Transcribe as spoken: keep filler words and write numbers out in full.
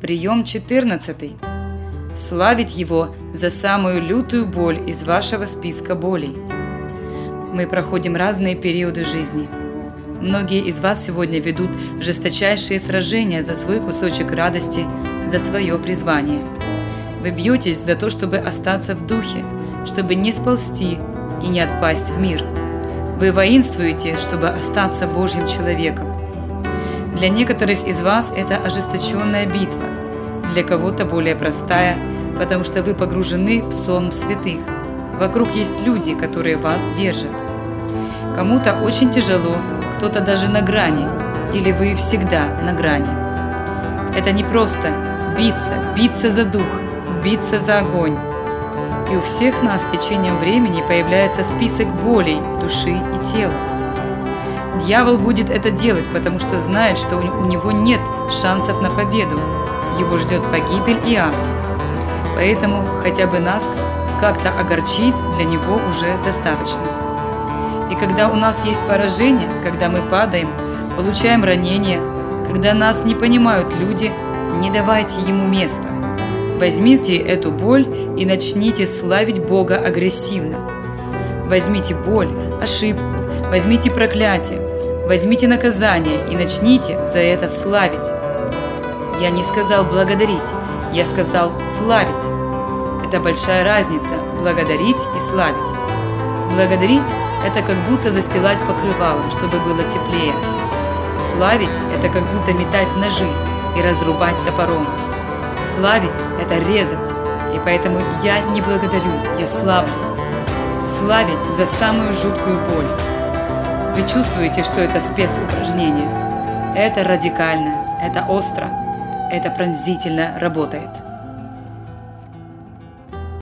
Прием четырнадцатый. Славить Его за самую лютую боль из вашего списка болей. Мы проходим разные периоды жизни. Многие из вас сегодня ведут жесточайшие сражения за свой кусочек радости, за свое призвание. Вы бьетесь за то, чтобы остаться в духе, чтобы не сползти и не отпасть в мир. Вы воинствуете, чтобы остаться Божьим человеком. Для некоторых из вас это ожесточенная битва, для кого-то более простая, потому что вы погружены в сон святых. Вокруг есть люди, которые вас держат. Кому-то очень тяжело, кто-то даже на грани, или вы всегда на грани. Это не просто биться, биться за дух, биться за огонь. И у всех нас с течением времени появляется список болей души и тела. Дьявол будет это делать, потому что знает, что у него нет шансов на победу. Его ждет погибель и ад. Поэтому хотя бы нас как-то огорчить для него уже достаточно. И когда у нас есть поражение, когда мы падаем, получаем ранения, когда нас не понимают люди, не давайте ему места. Возьмите эту боль и начните славить Бога агрессивно. Возьмите боль, ошибку, возьмите проклятие, возьмите наказание и начните за это славить. Я не сказал благодарить, я сказал славить. Это большая разница – благодарить и славить. Благодарить – это как будто застилать покрывалом, чтобы было теплее. Славить – это как будто метать ножи и разрубать топором. Славить – это резать, и поэтому я не благодарю, я славлю. Славить за самую жуткую боль. Вы чувствуете, что это спецупражнение? Это радикально, это остро, это пронзительно работает.